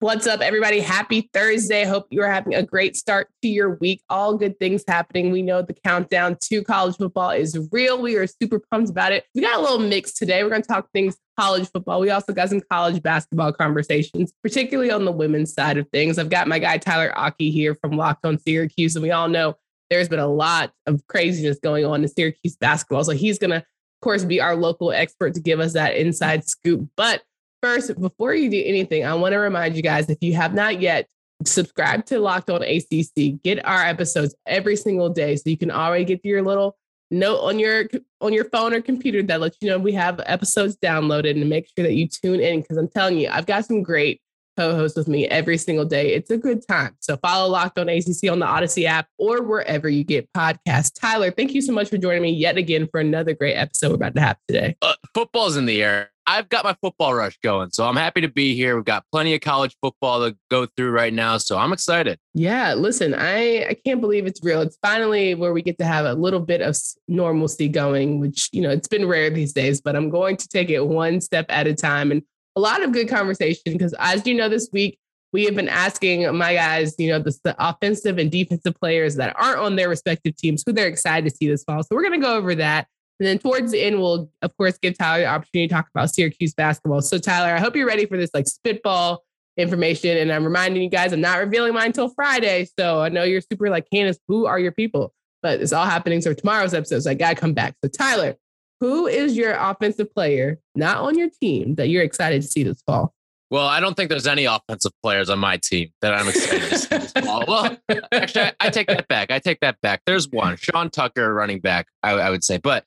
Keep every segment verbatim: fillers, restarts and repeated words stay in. What's up, everybody? Happy Thursday. Hope you are having a great start to your week. All good things happening. We know the countdown to college football is real. We are super pumped about it. We got a little mix today. We're going to talk things college football. We also got some college basketball conversations, particularly on the women's side of things. I've got my guy, Tyler Aki, here from Locked On Syracuse, and we all know there's been a lot of craziness going on in Syracuse basketball. So he's going to, of course, be our local expert to give us that inside scoop. But first, before you do anything, I want to remind you guys, if you have not yet subscribed to Locked On A C C, get our episodes every single day so you can already get your little note on your on your phone or computer that lets you know we have episodes downloaded, and make sure that you tune in because I'm telling you, I've got some great co-hosts with me every single day. It's a good time. So follow Locked On A C C on the Odyssey app or wherever you get podcasts. Tyler, thank you so much for joining me yet again for another great episode we're about to have today. Uh, football's in the air. I've got my football rush going, so I'm happy to be here. We've got plenty of college football to go through right now, so I'm excited. Yeah, listen, I, I can't believe it's real. It's finally where we get to have a little bit of normalcy going, which, you know, it's been rare these days, but I'm going to take it one step at a time. And a lot of good conversation because, as you know, this week we have been asking my guys, you know, the, the offensive and defensive players that aren't on their respective teams who they're excited to see this fall. So we're going to go over that. And then towards the end, we'll, of course, give Tyler the opportunity to talk about Syracuse basketball. So, Tyler, I hope you're ready for this, like, spitball information. And I'm reminding you guys, I'm not revealing mine until Friday. So I know you're super like, Candace, who are your people? But it's all happening. So tomorrow's episode, so I got to come back. So, Tyler, who is your offensive player not on your team that you're excited to see this fall? Well, I don't think there's any offensive players on my team that I'm excited to see this fall. Well, actually, I, I take that back. I take that back. There's one. Sean Tucker, running back, I, I would say. But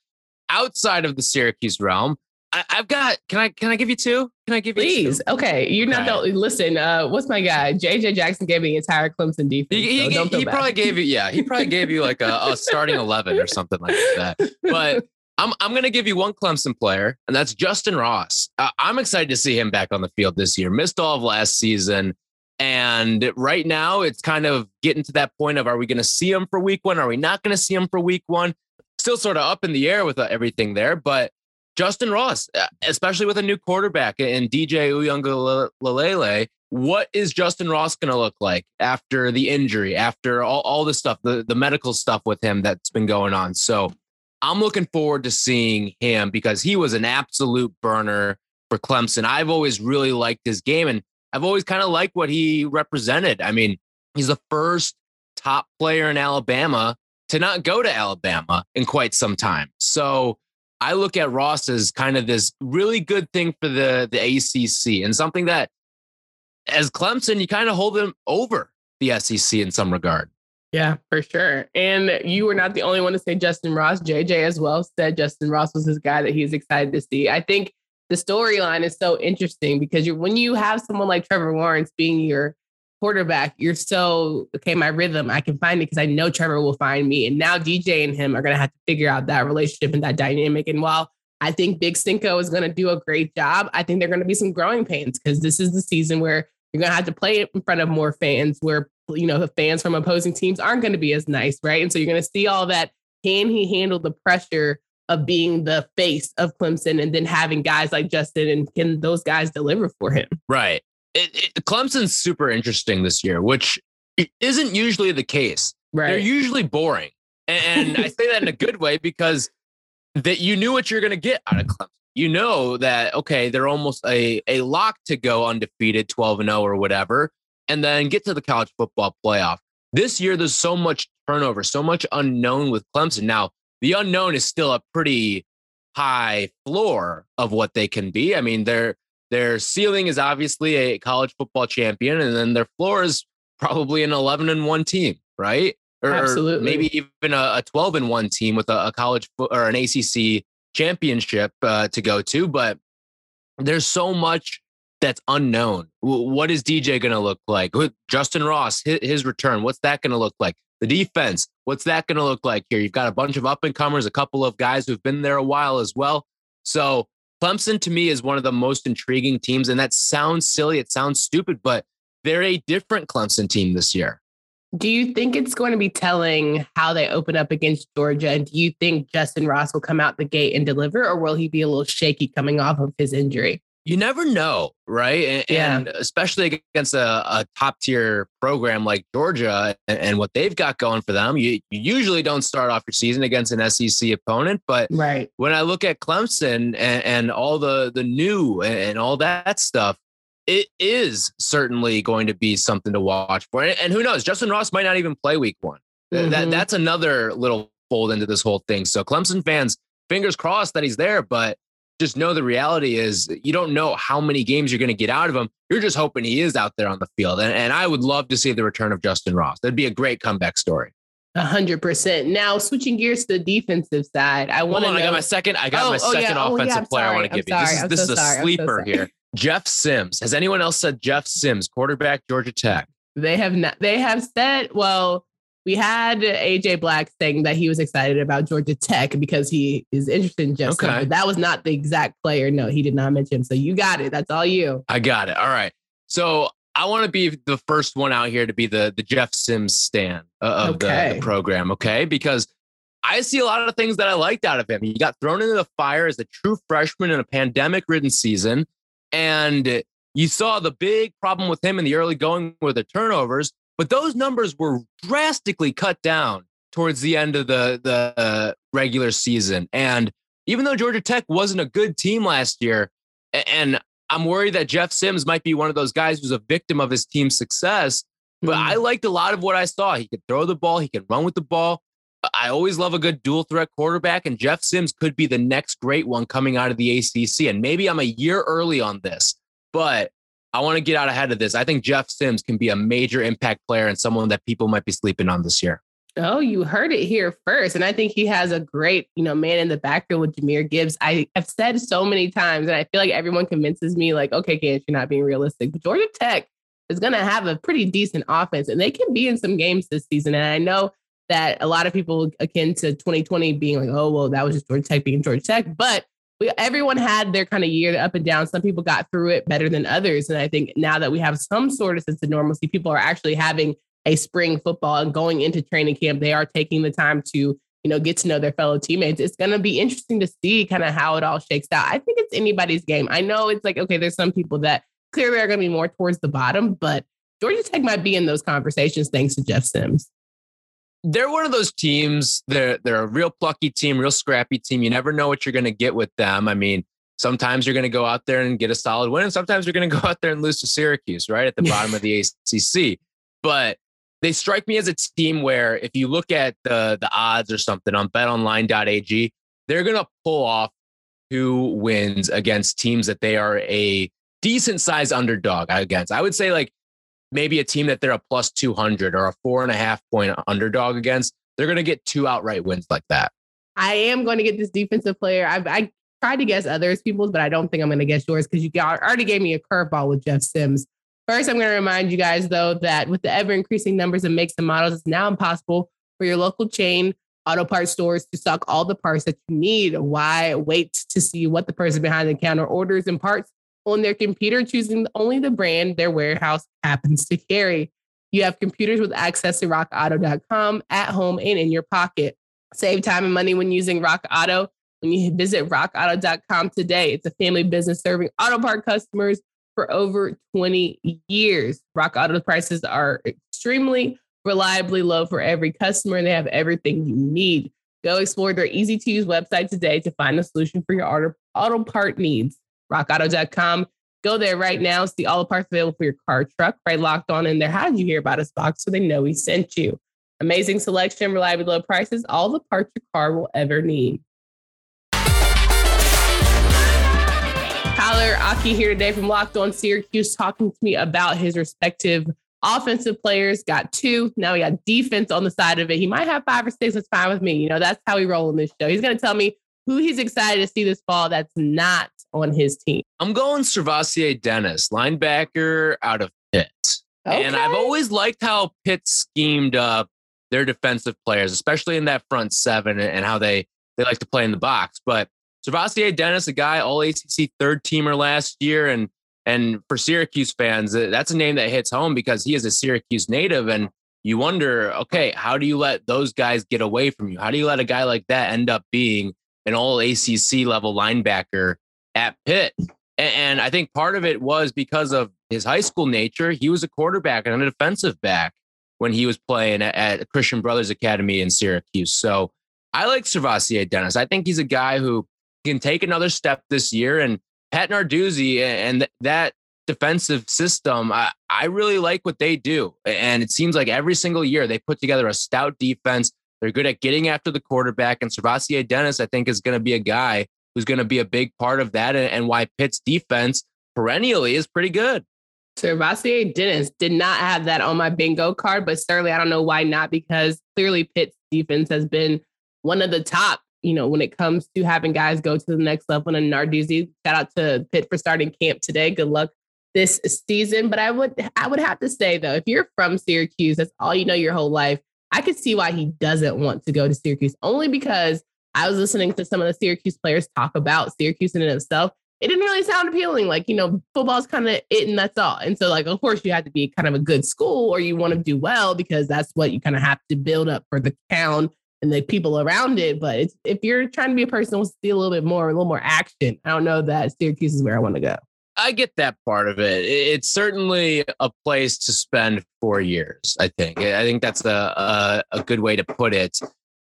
outside of the Syracuse realm, I, I've got, can I, can I give you two? Can I give you Please. two? Please. Okay. You're not okay. the, listen, uh, what's my guy? J J. Jackson gave me the entire Clemson defense. He, he, so he probably gave you, yeah, he probably gave you like a, a starting eleven or something like that. But I'm, I'm going to give you one Clemson player, and that's Justin Ross. Uh, I'm excited to see him back on the field this year. Missed all of last season. And right now it's kind of getting to that point of, are we going to see him for week one? Are we not going to see him for week one? Still sort of up in the air with everything there, but Justin Ross, especially with a new quarterback and D J Uiagalelei, what is Justin Ross going to look like after the injury, after all, all this stuff, the, the medical stuff with him that's been going on? So I'm looking forward to seeing him because he was an absolute burner for Clemson. I've always really liked his game, and I've always kind of liked what he represented. I mean, he's the first top player in Alabama to not go to Alabama in quite some time. So I look at Ross as kind of this really good thing for the, the A C C, and something that as Clemson, you kind of hold them over the S E C in some regard. Yeah, for sure. And you were not the only one to say Justin Ross. J J as well said Justin Ross was his guy that he's excited to see. I think the storyline is so interesting because you're, when you have someone like Trevor Lawrence being your quarterback, you're so, okay, my rhythm, I can find it because I know Trevor will find me. And now D J and him are going to have to figure out that relationship and that dynamic. And while I think Big Cinco is going to do a great job, I think there are going to be some growing pains because this is the season where you're going to have to play in front of more fans, where, you know, the fans from opposing teams aren't going to be as nice, right? And so you're going to see all that. Can he handle the pressure of being the face of Clemson and then having guys like Justin, and can those guys deliver for him? Right. It, it, Clemson's super interesting this year, which isn't usually the case. Right. They're usually boring. And I say that in a good way because that you knew what you're going to get out of Clemson. You know that, okay, they're almost a, a lock to go undefeated twelve and oh or whatever, and then get to the college football playoff. This year, there's so much turnover, so much unknown with Clemson. Now, the unknown is still a pretty high floor of what they can be. I mean, they're Their ceiling is obviously a college football champion, and then their floor is probably an eleven and one team, right? Or Absolutely. Maybe even a, a twelve and one team with a, a college fo- or an A C C championship uh, to go to. But there's so much that's unknown. What is D J going to look like? Justin Ross, his return, what's that going to look like? The defense, what's that going to look like here? You've got a bunch of up-and-comers, a couple of guys who've been there a while as well. So Clemson, to me, is one of the most intriguing teams, and that sounds silly, it sounds stupid, but they're a different Clemson team this year. Do you think it's going to be telling how they open up against Georgia? And do you think Justin Ross will come out the gate and deliver, or will he be a little shaky coming off of his injury? You never know, right? And, yeah. and especially against a, a top-tier program like Georgia and, and what they've got going for them, you, you usually don't start off your season against an S E C opponent. But right. when I look at Clemson and, and all the, the new and, and all that stuff, it is certainly going to be something to watch for. And, and who knows, Justin Ross might not even play week one. Mm-hmm. That That's another little fold into this whole thing. So Clemson fans, fingers crossed that he's there, but just know the reality is you don't know how many games you're going to get out of him. You're just hoping he is out there on the field. And, and I would love to see the return of Justin Ross. That'd be a great comeback story. A hundred percent. Now switching gears to the defensive side. I want to know- I got my second, I got oh, my oh, second yeah. offensive oh, yeah, player sorry. I want to give sorry. you. This is, this so is a sorry. sleeper so here. Jeff Sims. Has anyone else said Jeff Sims, quarterback, Georgia Tech? They have not. They have said, well, we had A J Black saying that he was excited about Georgia Tech because he is interested in Jeff okay. Sims. That was not the exact player. No, he did not mention him. So you got it. That's all you. I got it. All right. So I want to be the first one out here to be the, the Jeff Sims stan of okay. the, the program. Okay. Because I see a lot of things that I liked out of him. He got thrown into the fire as a true freshman in a pandemic ridden season. And you saw the big problem with him in the early going with the turnovers, but those numbers were drastically cut down towards the end of the, the uh, regular season. And even though Georgia Tech wasn't a good team last year, and I'm worried that Jeff Sims might be one of those guys who's a victim of his team's success, but mm-hmm. I liked a lot of what I saw. He could throw the ball. He can run with the ball. I always love a good dual threat quarterback, and Jeff Sims could be the next great one coming out of the A C C. And maybe I'm a year early on this, but I want to get out ahead of this. I think Jeff Sims can be a major impact player and someone that people might be sleeping on this year. Oh, you heard it here first. And I think he has a great, you know, man in the backfield with Jameer Gibbs. I have said so many times, and I feel like everyone convinces me like, okay, Gans, you're not being realistic, but Georgia Tech is going to have a pretty decent offense and they can be in some games this season. And I know that a lot of people akin to twenty twenty being like, oh, well, that was just Georgia Tech being Georgia Tech. But we, everyone had their kind of year up and down. Some people got through it better than others. And I think now that we have some sort of sense of normalcy, people are actually having a spring football and going into training camp. They are taking the time to, you know, get to know their fellow teammates. It's going to be interesting to see kind of how it all shakes out. I think it's anybody's game. I know it's like, okay, there's some people that clearly are going to be more towards the bottom, but Georgia Tech might be in those conversations thanks to Jeff Sims. They're one of those teams. They're, they're a real plucky team, real scrappy team. You never know what you're going to get with them. I mean, sometimes you're going to go out there and get a solid win, and sometimes you're going to go out there and lose to Syracuse, right, at the bottom of the A C C. But they strike me as a team where if you look at the, the odds or something on bet online dot a g, they're going to pull off two wins against teams that they are a decent-sized underdog against. I would say, like, maybe a team that they're a plus two hundred or a four and a half point underdog against, they're going to get two outright wins like that. I am going to get this defensive player. I've, I tried to guess others people's, but I don't think I'm going to guess yours because you already gave me a curveball with Jeff Sims. First, I'm going to remind you guys, though, that with the ever increasing numbers of makes and models, it's now impossible for your local chain auto parts stores to stock all the parts that you need. Why wait to see what the person behind the counter orders and parts on their computer, choosing only the brand their warehouse happens to carry. You have computers with access to rock auto dot com at home and in your pocket. Save time and money when using Rock Auto. When you visit rock auto dot com today, it's a family business serving auto part customers for over twenty years. Rock Auto prices are extremely reliably low for every customer, and they have everything you need. Go explore their easy-to-use website today to find a solution for your auto, auto part needs. rock auto dot com. Go there right now. See all the parts available for your car, truck, right? Locked On in there. How did you hear about us box? So they know we sent you. Amazing selection, reliably low prices, all the parts your car will ever need. Tyler Aki here today from Locked On Syracuse talking to me about his respective offensive players. Got two. Now we got defense on the side of it. He might have five or six. That's fine with me. You know, that's how we roll in this show. He's going to tell me who he's excited to see this fall that's not on his team? I'm going SirVocea Dennis, linebacker out of Pitt. Okay. And I've always liked how Pitt schemed up their defensive players, especially in that front seven and how they, they like to play in the box. But SirVocea Dennis, a guy, all A C C third teamer last year. And, and for Syracuse fans, that's a name that hits home because he is a Syracuse native. And you wonder, okay, how do you let those guys get away from you? How do you let a guy like that end up being an all A C C level linebacker at Pitt? And I think part of it was because of his high school nature. He was a quarterback and a defensive back when he was playing at Christian Brothers Academy in Syracuse. So I like SirVocea Dennis. I think he's a guy who can take another step this year. And Pat Narduzzi and that defensive system, I, I really like what they do. And it seems like every single year they put together a stout defense. They're good at getting after the quarterback. And SirVocea Dennis, I think, is going to be a guy who's going to be a big part of that and, and why Pitt's defense perennially is pretty good. SirVocea Dennis did not have that on my bingo card, but certainly I don't know why not, because clearly Pitt's defense has been one of the top, you know, when it comes to having guys go to the next level. And Narduzzi, shout out to Pitt for starting camp today. Good luck this season. But I would, I would have to say, though, if you're from Syracuse, that's all you know your whole life, I could see why he doesn't want to go to Syracuse, only because I was listening to some of the Syracuse players talk about Syracuse in and of itself. It didn't really sound appealing. Like, you know, football's kind of it and that's all. And so, like, of course, you have to be kind of a good school or you want to do well because that's what you kind of have to build up for the town and the people around it. But it's, if you're trying to be a person who wants to see a little bit more, a little more action, I don't know that Syracuse is where I want to go. I get that part of it. It's certainly a place to spend four years, I think. I think that's a, a, a good way to put it.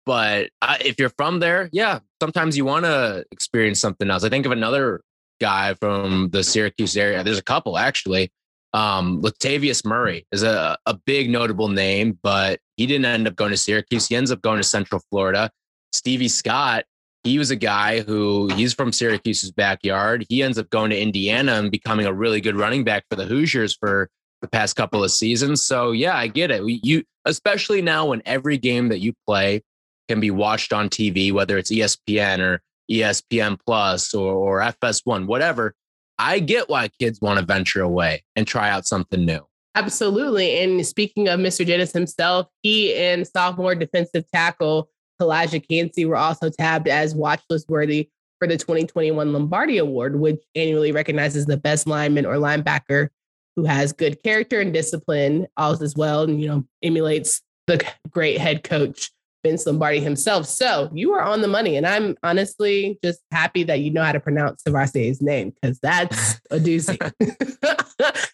But uh, if you're from there, yeah, sometimes you want to experience something else. I think of another guy from the Syracuse area. There's a couple, actually. Um, Latavius Murray is a, a big notable name, but he didn't end up going to Syracuse. He ends up going to Central Florida. Stevie Scott, he was a guy who he's from Syracuse's backyard. He ends up going to Indiana and becoming a really good running back for the Hoosiers for the past couple of seasons. So, yeah, I get it. You, especially now when every game that you play can be watched on T V, whether it's E S P N or E S P N Plus or, or F S one, whatever. I get why kids want to venture away and try out something new. Absolutely. And speaking of Mister Dennis himself, he and sophomore defensive tackle Elijah Cansey were also tabbed as watch list worthy for the twenty twenty-one Lombardi Award, which annually recognizes the best lineman or linebacker who has good character and discipline, all as well, and, you know, emulates the great head coach Vince Lombardi himself. So you are on the money. And I'm honestly just happy that you know how to pronounce Savarse's name, because that's a doozy.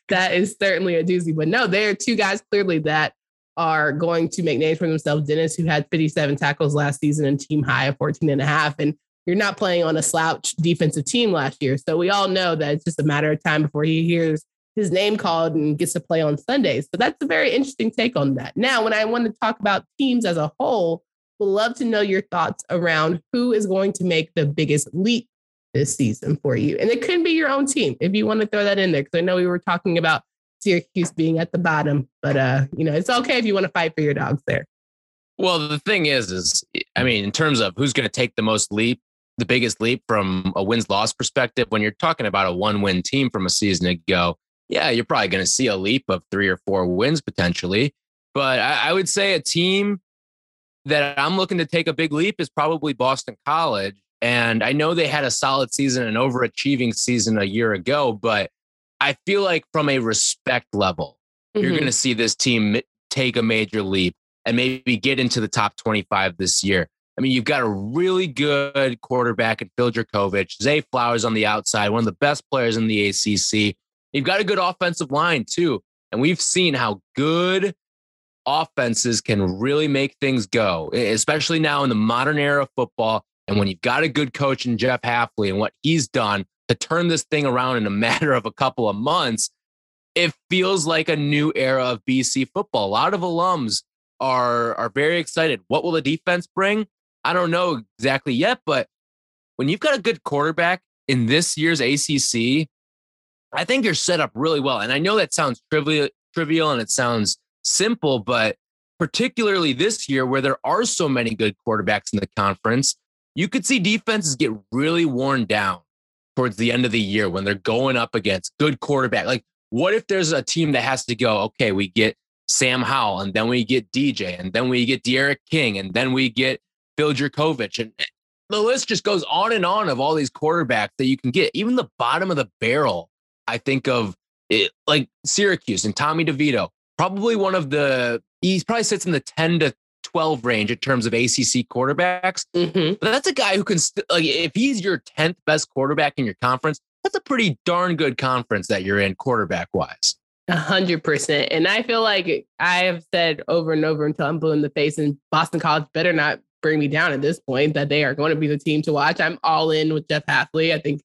That is certainly a doozy. But no, there are two guys clearly that are going to make names for themselves. Dennis, who had fifty-seven tackles last season and team high of fourteen and a half. And you're not playing on a slouch defensive team last year. So we all know that it's just a matter of time before he hears his name called and gets to play on Sundays. So that's a very interesting take on that. Now, when I want to talk about teams as a whole, we'd love to know your thoughts around who is going to make the biggest leap this season for you. And it could be your own team if you want to throw that in there, because I know we were talking about Syracuse being at the bottom, but uh, you know, it's okay if you want to fight for your dogs there. Well, the thing is, is I mean, in terms of who's going to take the most leap, the biggest leap from a wins-loss perspective, when you're talking about a one-win team from a season ago, yeah, you're probably going to see a leap of three or four wins potentially. But I, I would say a team that I'm looking to take a big leap is probably Boston College. And I know they had a solid season, an overachieving season a year ago, but I feel like from a respect level, mm-hmm. you're going to see this team take a major leap and maybe get into the top twenty-five this year. I mean, you've got a really good quarterback in Phil Jurkovec, Zay Flowers on the outside, one of the best players in the A C C. You've got a good offensive line too. And we've seen how good offenses can really make things go, especially now in the modern era of football. And when you've got a good coach in Jeff Hafley and what he's done to turn this thing around in a matter of a couple of months, it feels like a new era of B C football. A lot of alums are, are very excited. What will the defense bring? I don't know exactly yet, but when you've got a good quarterback in this year's A C C, I think you're set up really well. And I know that sounds trivial, trivial and it sounds simple, but particularly this year where there are so many good quarterbacks in the conference, you could see defenses get really worn down towards the end of the year when they're going up against good quarterback. Like, what if there's a team that has to go, okay, we get Sam Howell, and then we get D J, and then we get De'Aaron King, and then we get Phil Jurkovec. And the list just goes on and on of all these quarterbacks that you can get. Even the bottom of the barrel, I think of it, like Syracuse and Tommy DeVito, probably one of the, he probably sits in the ten to twelve range in terms of A C C quarterbacks. Mm-hmm. But that's a guy who can, st- like, if he's your tenth best quarterback in your conference, that's a pretty darn good conference that you're in quarterback wise. A hundred percent. And I feel like I have said over and over until I'm blue in the face, and Boston College better not bring me down at this point, that they are going to be the team to watch. I'm all in with Jeff Hafley. I think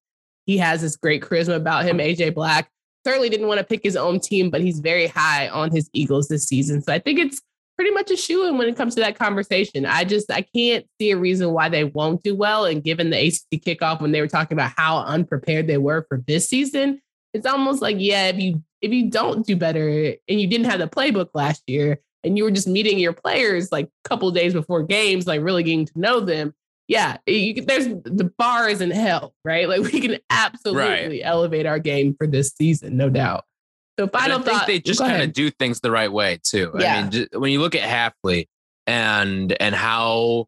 he has this great charisma about him. A J Black certainly didn't want to pick his own team, but he's very high on his Eagles this season. So I think it's pretty much a shoo-in when it comes to that conversation. I just, I can't see a reason why they won't do well. And given the A C C kickoff, when they were talking about how unprepared they were for this season, it's almost like, yeah, if you if you don't do better and you didn't have the playbook last year and you were just meeting your players like a couple of days before games, like really getting to know them. Yeah, you, there's the bar is in hell, right? Like we can absolutely right. elevate our game for this season, no doubt. So final I think thought, they just kind of do things the right way too. Yeah. I mean, just, when you look at Hafley and and how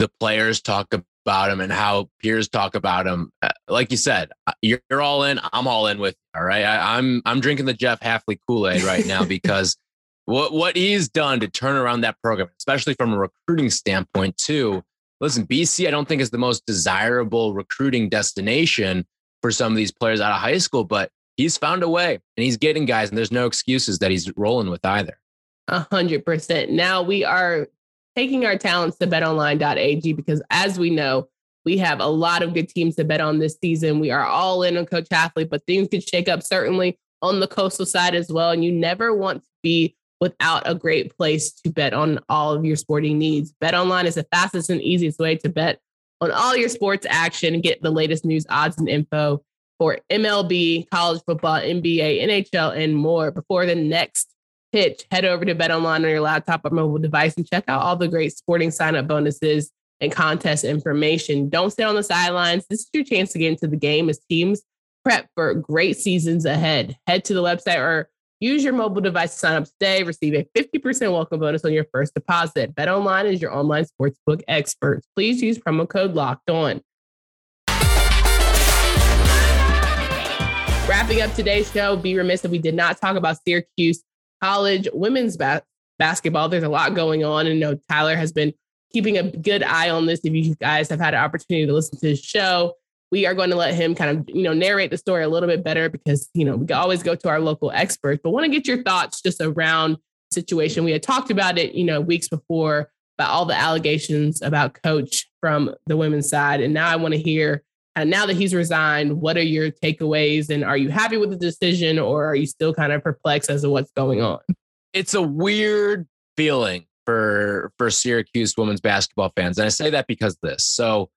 the players talk about him and how peers talk about him, like you said, you're, you're all in. I'm all in with you, all right. I, I'm I'm drinking the Jeff Hafley Kool-Aid right now because what what he's done to turn around that program, especially from a recruiting standpoint too. Listen, B C, I don't think is the most desirable recruiting destination for some of these players out of high school, but he's found a way and he's getting guys, and there's no excuses that he's rolling with either. A hundred percent. Now we are taking our talents to bet online dot a g because, as we know, we have a lot of good teams to bet on this season. We are all in on Coach Hafley, but things could shake up certainly on the coastal side as well. And you never want to be without a great place to bet on all of your sporting needs. BetOnline is the fastest and easiest way to bet on all your sports action and get the latest news, odds, and info for M L B, college football, N B A, N H L, and more. Before the next pitch, head over to BetOnline on your laptop or mobile device and check out all the great sporting sign-up bonuses and contest information. Don't stay on the sidelines. This is your chance to get into the game as teams prep for great seasons ahead. Head to the website or use your mobile device to sign up today. Receive a fifty percent welcome bonus on your first deposit. BetOnline is your online sportsbook experts. Please use promo code LOCKEDON. Wrapping up today's show, be remiss if we did not talk about Syracuse College women's ba- basketball. There's a lot going on, and I know Tyler has been keeping a good eye on this. If you guys have had an opportunity to listen to his show, we are going to let him kind of, you know, narrate the story a little bit better because, you know, we always go to our local experts, but want to get your thoughts just around the situation. We had talked about it, you know, weeks before about all the allegations about Coach from the women's side. And now I want to hear, and now that he's resigned, what are your takeaways, and are you happy with the decision, or are you still kind of perplexed as to what's going on? It's a weird feeling for, for Syracuse women's basketball fans. And I say that because this, so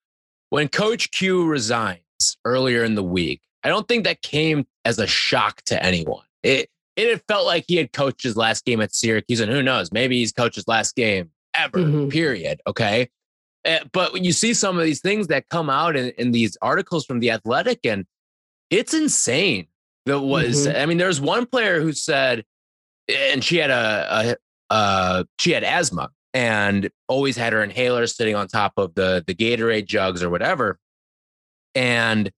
when Coach Q resigns earlier in the week, I don't think that came as a shock to anyone. It it had felt like he had coached his last game at Syracuse, and who knows, maybe he's coached his last game ever, mm-hmm. period, okay? But you see some of these things that come out in, in these articles from The Athletic, and it's insane. That was, mm-hmm. I mean, there's one player who said, and she had a, a uh, she had asthma, and always had her inhaler sitting on top of the, the Gatorade jugs or whatever. And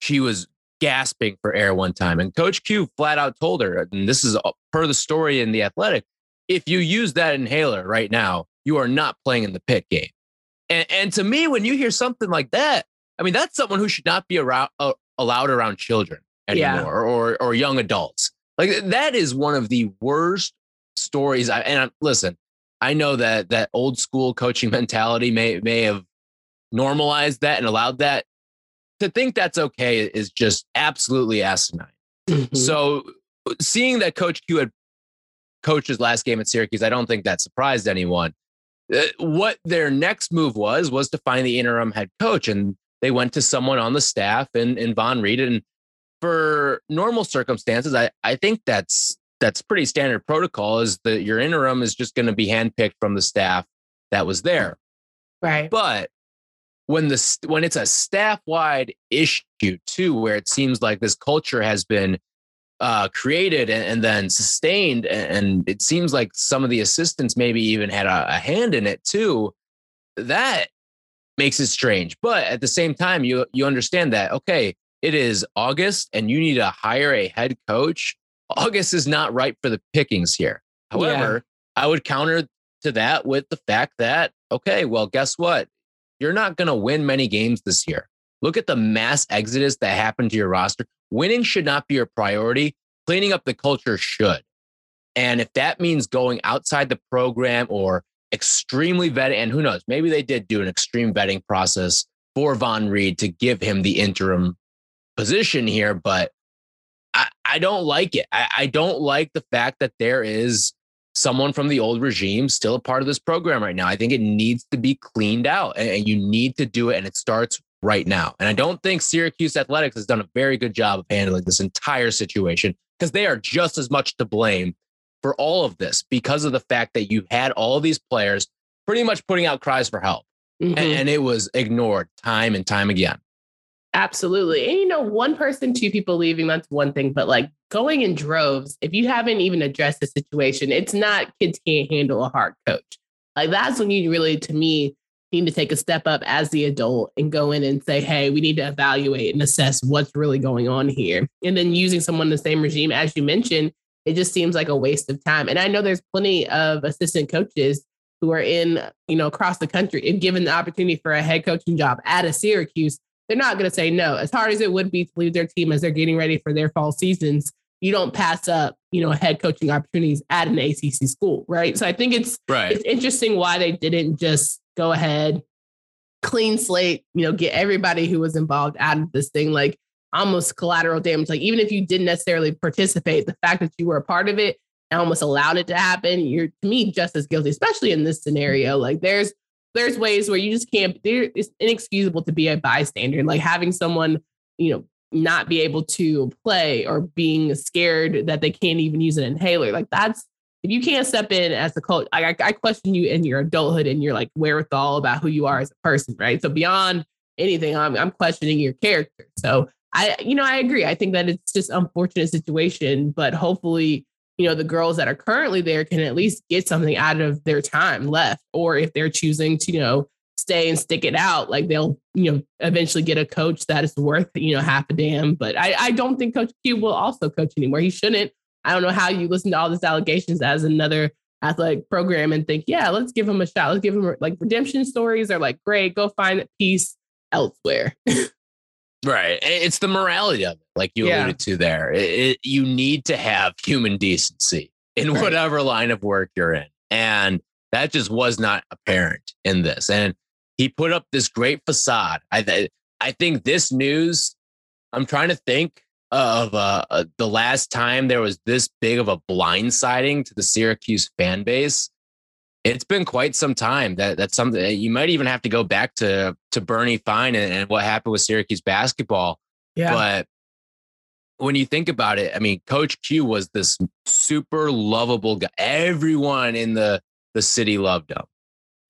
she was gasping for air one time. And Coach Q flat out told her, and this is per the story in The Athletic, if you use that inhaler right now, you are not playing in the pit game. And, and to me, when you hear something like that, I mean, that's someone who should not be around, uh, allowed around children anymore, yeah. or, or young adults. Like, that is one of the worst stories. I, and I, listen, I know that that old school coaching mentality may may have normalized that and allowed that. To think that's okay is just absolutely asinine. Mm-hmm. So seeing that Coach Q had coached his last game at Syracuse, I don't think that surprised anyone. What their next move was, was to find the interim head coach. And they went to someone on the staff in, in Von Reed. And for normal circumstances, I, I think that's, that's pretty standard protocol, is that your interim is just going to be handpicked from the staff that was there. Right. But when the when it's a staff-wide issue too, where it seems like this culture has been uh, created and, and then sustained, and it seems like some of the assistants maybe even had a, a hand in it too, that makes it strange. But at the same time, you you understand that, okay, it is August and you need to hire a head coach. August is not ripe for the pickings here. However, yeah. I would counter to that with the fact that, okay, well, guess what? You're not going to win many games this year. Look at the mass exodus that happened to your roster. Winning should not be your priority. Cleaning up the culture should. And if that means going outside the program or extremely vetting, and who knows, maybe they did do an extreme vetting process for Von Reed to give him the interim position here, but I, I don't like it. I, I don't like the fact that there is someone from the old regime still a part of this program right now. I think it needs to be cleaned out, and, and you need to do it. And it starts right now. And I don't think Syracuse athletics has done a very good job of handling this entire situation, because they are just as much to blame for all of this because of the fact that you had all these players pretty much putting out cries for help. Mm-hmm. and, and it was ignored time and time again. Absolutely. And, you know, one person, two people leaving, that's one thing. But like going in droves, if you haven't even addressed the situation, it's not kids can't handle a hard coach. Like that's when you really, to me, need to take a step up as the adult and go in and say, hey, we need to evaluate and assess what's really going on here. And then using someone in the same regime, as you mentioned, it just seems like a waste of time. And I know there's plenty of assistant coaches who are in, you know, across the country, and given the opportunity for a head coaching job at a Syracuse, they're not going to say no. As hard as it would be to leave their team as they're getting ready for their fall seasons, you don't pass up, you know, head coaching opportunities at an A C C school, right? So I think it's right. It's interesting why they didn't just go ahead, clean slate, you know, get everybody who was involved out of this thing, like almost collateral damage. Like even if you didn't necessarily participate, the fact that you were a part of it and almost allowed it to happen, you're, to me, just as guilty, especially in this scenario. Like there's There's ways where you just can't, there, it's inexcusable to be a bystander. Like having someone, you know, not be able to play or being scared that they can't even use an inhaler. Like that's, if you can't step in as a coach, I, I question you in your adulthood and your like wherewithal about who you are as a person, right? So beyond anything, I'm, I'm questioning your character. So I, you know, I agree. I think that it's just unfortunate situation, but hopefully, you know, the girls that are currently there can at least get something out of their time left. Or if they're choosing to, you know, stay and stick it out, like they'll, you know, eventually get a coach that is worth, you know, half a damn. But I, I don't think Coach Q will also coach anymore. He shouldn't. I don't know how you listen to all these allegations as another athletic program and think, yeah, let's give him a shot. Let's give him like redemption stories are like, great, go find peace elsewhere. Right. It's the morality of it, like you yeah. alluded to there. It, it, you need to have human decency in right. whatever line of work you're in. And that just was not apparent in this. And he put up this great facade. I th- I think this news, I'm trying to think of uh, uh, the last time there was this big of a blindsiding to the Syracuse fan base. It's been quite some time. That that's something you might even have to go back to to Bernie Fine and, and what happened with Syracuse basketball. Yeah. But when you think about it, I mean, Coach Q was this super lovable guy. Everyone in the the city loved him.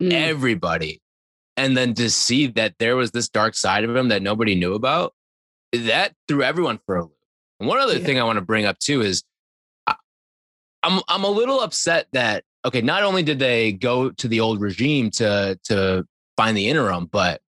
Mm. Everybody. And then to see that there was this dark side of him that nobody knew about, that threw everyone for a loop. And one other yeah. thing I want to bring up too is I, I'm I'm a little upset that, okay, not only did they go to the old regime to to find the interim, but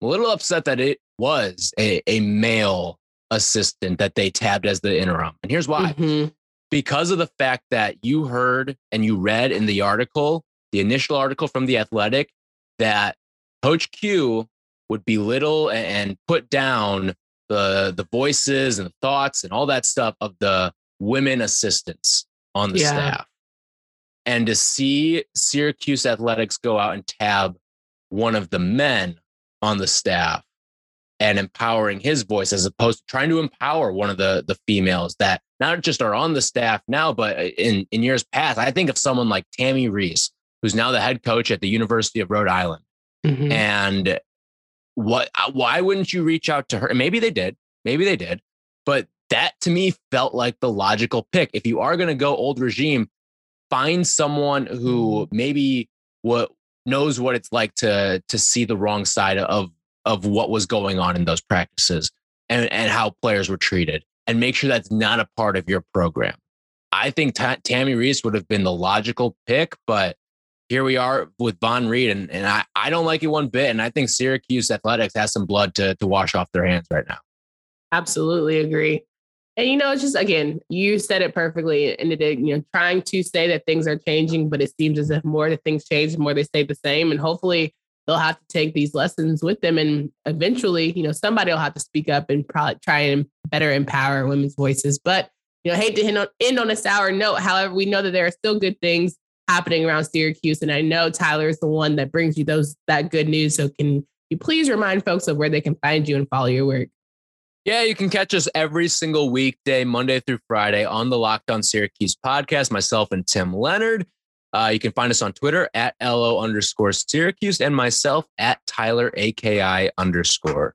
I'm a little upset that it was a, a male assistant that they tabbed as the interim. And here's why. Mm-hmm. Because of the fact that you heard and you read in the article, the initial article from The Athletic, that Coach Q would belittle and put down the, the voices and the thoughts and all that stuff of the women assistants on the yeah. staff. And to see Syracuse athletics go out and tab one of the men on the staff and empowering his voice, as opposed to trying to empower one of the, the females that not just are on the staff now, but in, in years past, I think of someone like Tammy Reese, who's now the head coach at the University of Rhode Island. Mm-hmm. And what, why wouldn't you reach out to her? Maybe they did, maybe they did. But that to me felt like the logical pick. If you are going to go old regime, find someone who maybe what knows what it's like to to see the wrong side of of what was going on in those practices and, and how players were treated, and make sure that's not a part of your program. I think ta- Tammy Reese would have been the logical pick, but here we are with Von Reed, and, and I, I don't like it one bit. And I think Syracuse athletics has some blood to, to wash off their hands right now. Absolutely agree. And, you know, it's just, again, you said it perfectly. And, it, you know, trying to say that things are changing, but it seems as if more the things change, the more they stay the same. And hopefully they'll have to take these lessons with them. And eventually, you know, somebody will have to speak up and probably try and better empower women's voices. But, you know, hate to end on, end on a sour note. However, we know that there are still good things happening around Syracuse. And I know Tyler is the one that brings you those that good news. So can you please remind folks of where they can find you and follow your work? Yeah, you can catch us every single weekday, Monday through Friday, on the Locked On Syracuse podcast, myself and Tim Leonard. Uh, you can find us on Twitter at LO underscore Syracuse and myself at Tyler A K I underscore.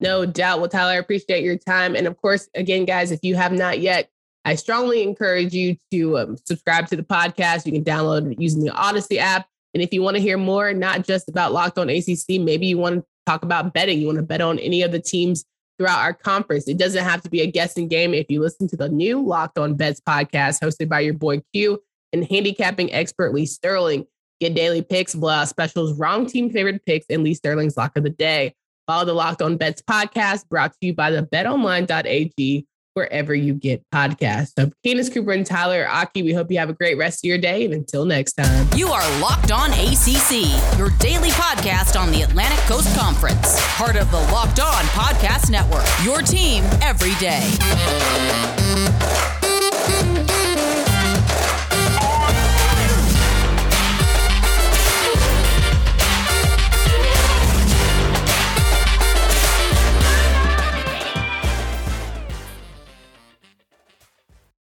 No doubt. Well, Tyler, I appreciate your time. And of course, again, guys, if you have not yet, I strongly encourage you to um, subscribe to the podcast. You can download it using the Odyssey app. And if you want to hear more, not just about Locked On A C C, maybe you want to talk about betting. You want to bet on any of the teams throughout our conference. It doesn't have to be a guessing game. If you listen to the new Locked On Bets podcast hosted by your boy Q and handicapping expert Lee Sterling, get daily picks, blah, specials, wrong team favorite picks, and Lee Sterling's lock of the day. Follow the Locked On Bets podcast, brought to you by the bet online dot a g, wherever you get podcasts. So Candace Cooper and Tyler Aki, we hope you have a great rest of your day. And until next time, you are Locked On A C C, your daily podcast on the Atlantic Coast Conference, part of the Locked On Podcast Network, your team every day.